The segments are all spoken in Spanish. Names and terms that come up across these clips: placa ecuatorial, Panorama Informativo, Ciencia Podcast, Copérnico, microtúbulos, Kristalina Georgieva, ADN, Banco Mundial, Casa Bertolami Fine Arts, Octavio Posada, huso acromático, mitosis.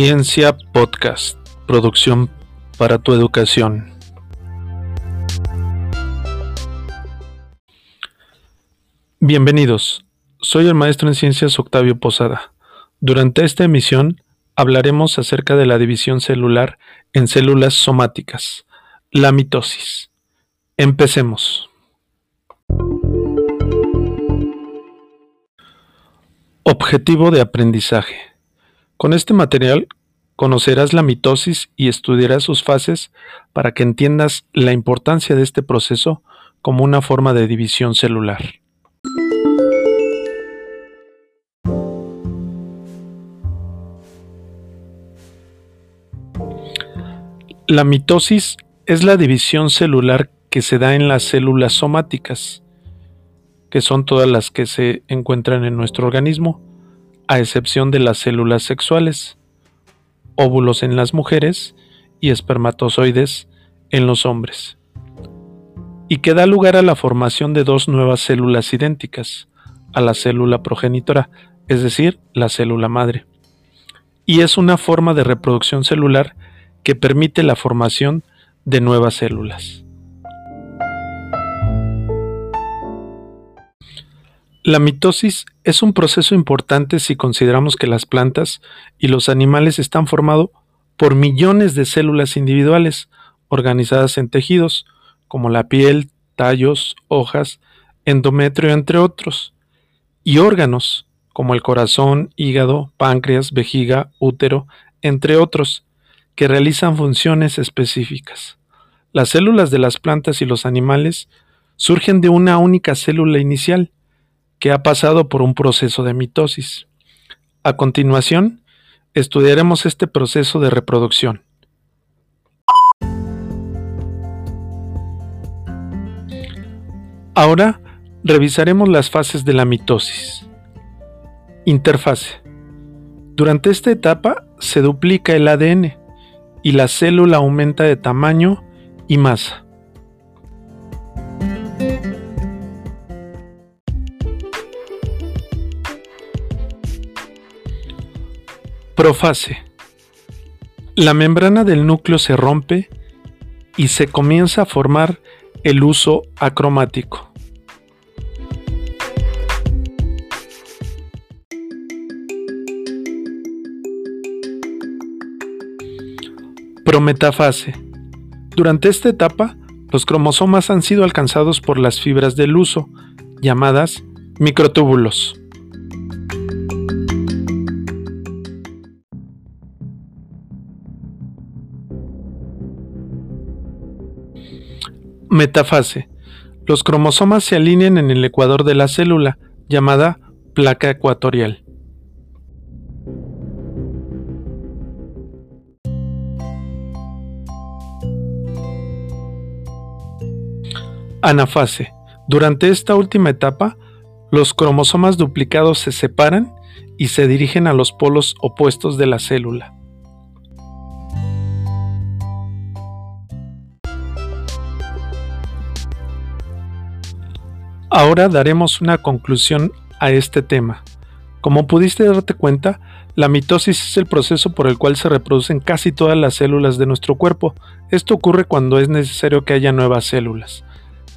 Ciencia Podcast, producción para tu educación. Bienvenidos, soy el maestro en ciencias Octavio Posada. Durante esta emisión hablaremos acerca de la división celular en células somáticas, la mitosis. Empecemos. Objetivo de aprendizaje. Con este material conocerás la mitosis y estudiarás sus fases para que entiendas la importancia de este proceso como una forma de división celular. La mitosis es la división celular que se da en las células somáticas, que son todas las que se encuentran en nuestro organismo, a excepción de las células sexuales, óvulos en las mujeres y espermatozoides en los hombres, y que da lugar a la formación de dos nuevas células idénticas a la célula progenitora, es decir, la célula madre, y es una forma de reproducción celular que permite la formación de nuevas células. La mitosis es un proceso importante si consideramos que las plantas y los animales están formados por millones de células individuales organizadas en tejidos, como la piel, tallos, hojas, endometrio, entre otros, y órganos, como el corazón, hígado, páncreas, vejiga, útero, entre otros, que realizan funciones específicas. Las células de las plantas y los animales surgen de una única célula inicial, que ha pasado por un proceso de mitosis. A continuación, estudiaremos este proceso de reproducción. Ahora, revisaremos las fases de la mitosis. Interfase. Durante esta etapa se duplica el ADN y la célula aumenta de tamaño y masa. Profase. La membrana del núcleo se rompe y se comienza a formar el huso acromático. Prometafase. Durante esta etapa, los cromosomas han sido alcanzados por las fibras del huso, llamadas microtúbulos. Metafase. Los cromosomas se alinean en el ecuador de la célula, llamada placa ecuatorial. Anafase. Durante esta última etapa, los cromosomas duplicados se separan y se dirigen a los polos opuestos de la célula. Ahora daremos una conclusión a este tema. Como pudiste darte cuenta, la mitosis es el proceso por el cual se reproducen casi todas las células de nuestro cuerpo. Esto ocurre cuando es necesario que haya nuevas células.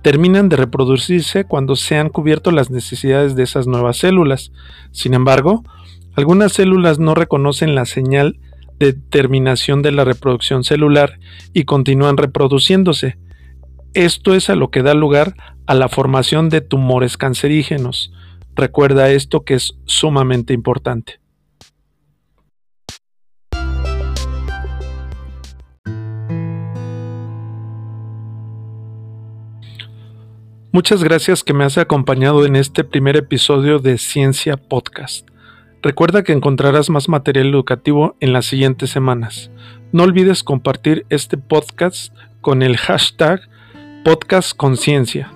Terminan de reproducirse cuando se han cubierto las necesidades de esas nuevas células. Sin embargo, algunas células no reconocen la señal de terminación de la reproducción celular y continúan reproduciéndose. Esto es a lo que da lugar a la formación de tumores cancerígenos. Recuerda esto, que es sumamente importante. Muchas gracias que me has acompañado en este primer episodio de Ciencia Podcast. Recuerda que encontrarás más material educativo en las siguientes semanas. No olvides compartir este podcast con el hashtag Podcast Conciencia.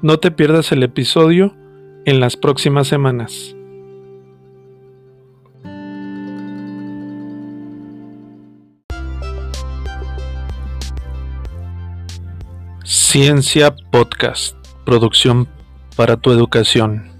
No te pierdas el episodio en las próximas semanas. Ciencia Podcast, producción para tu educación.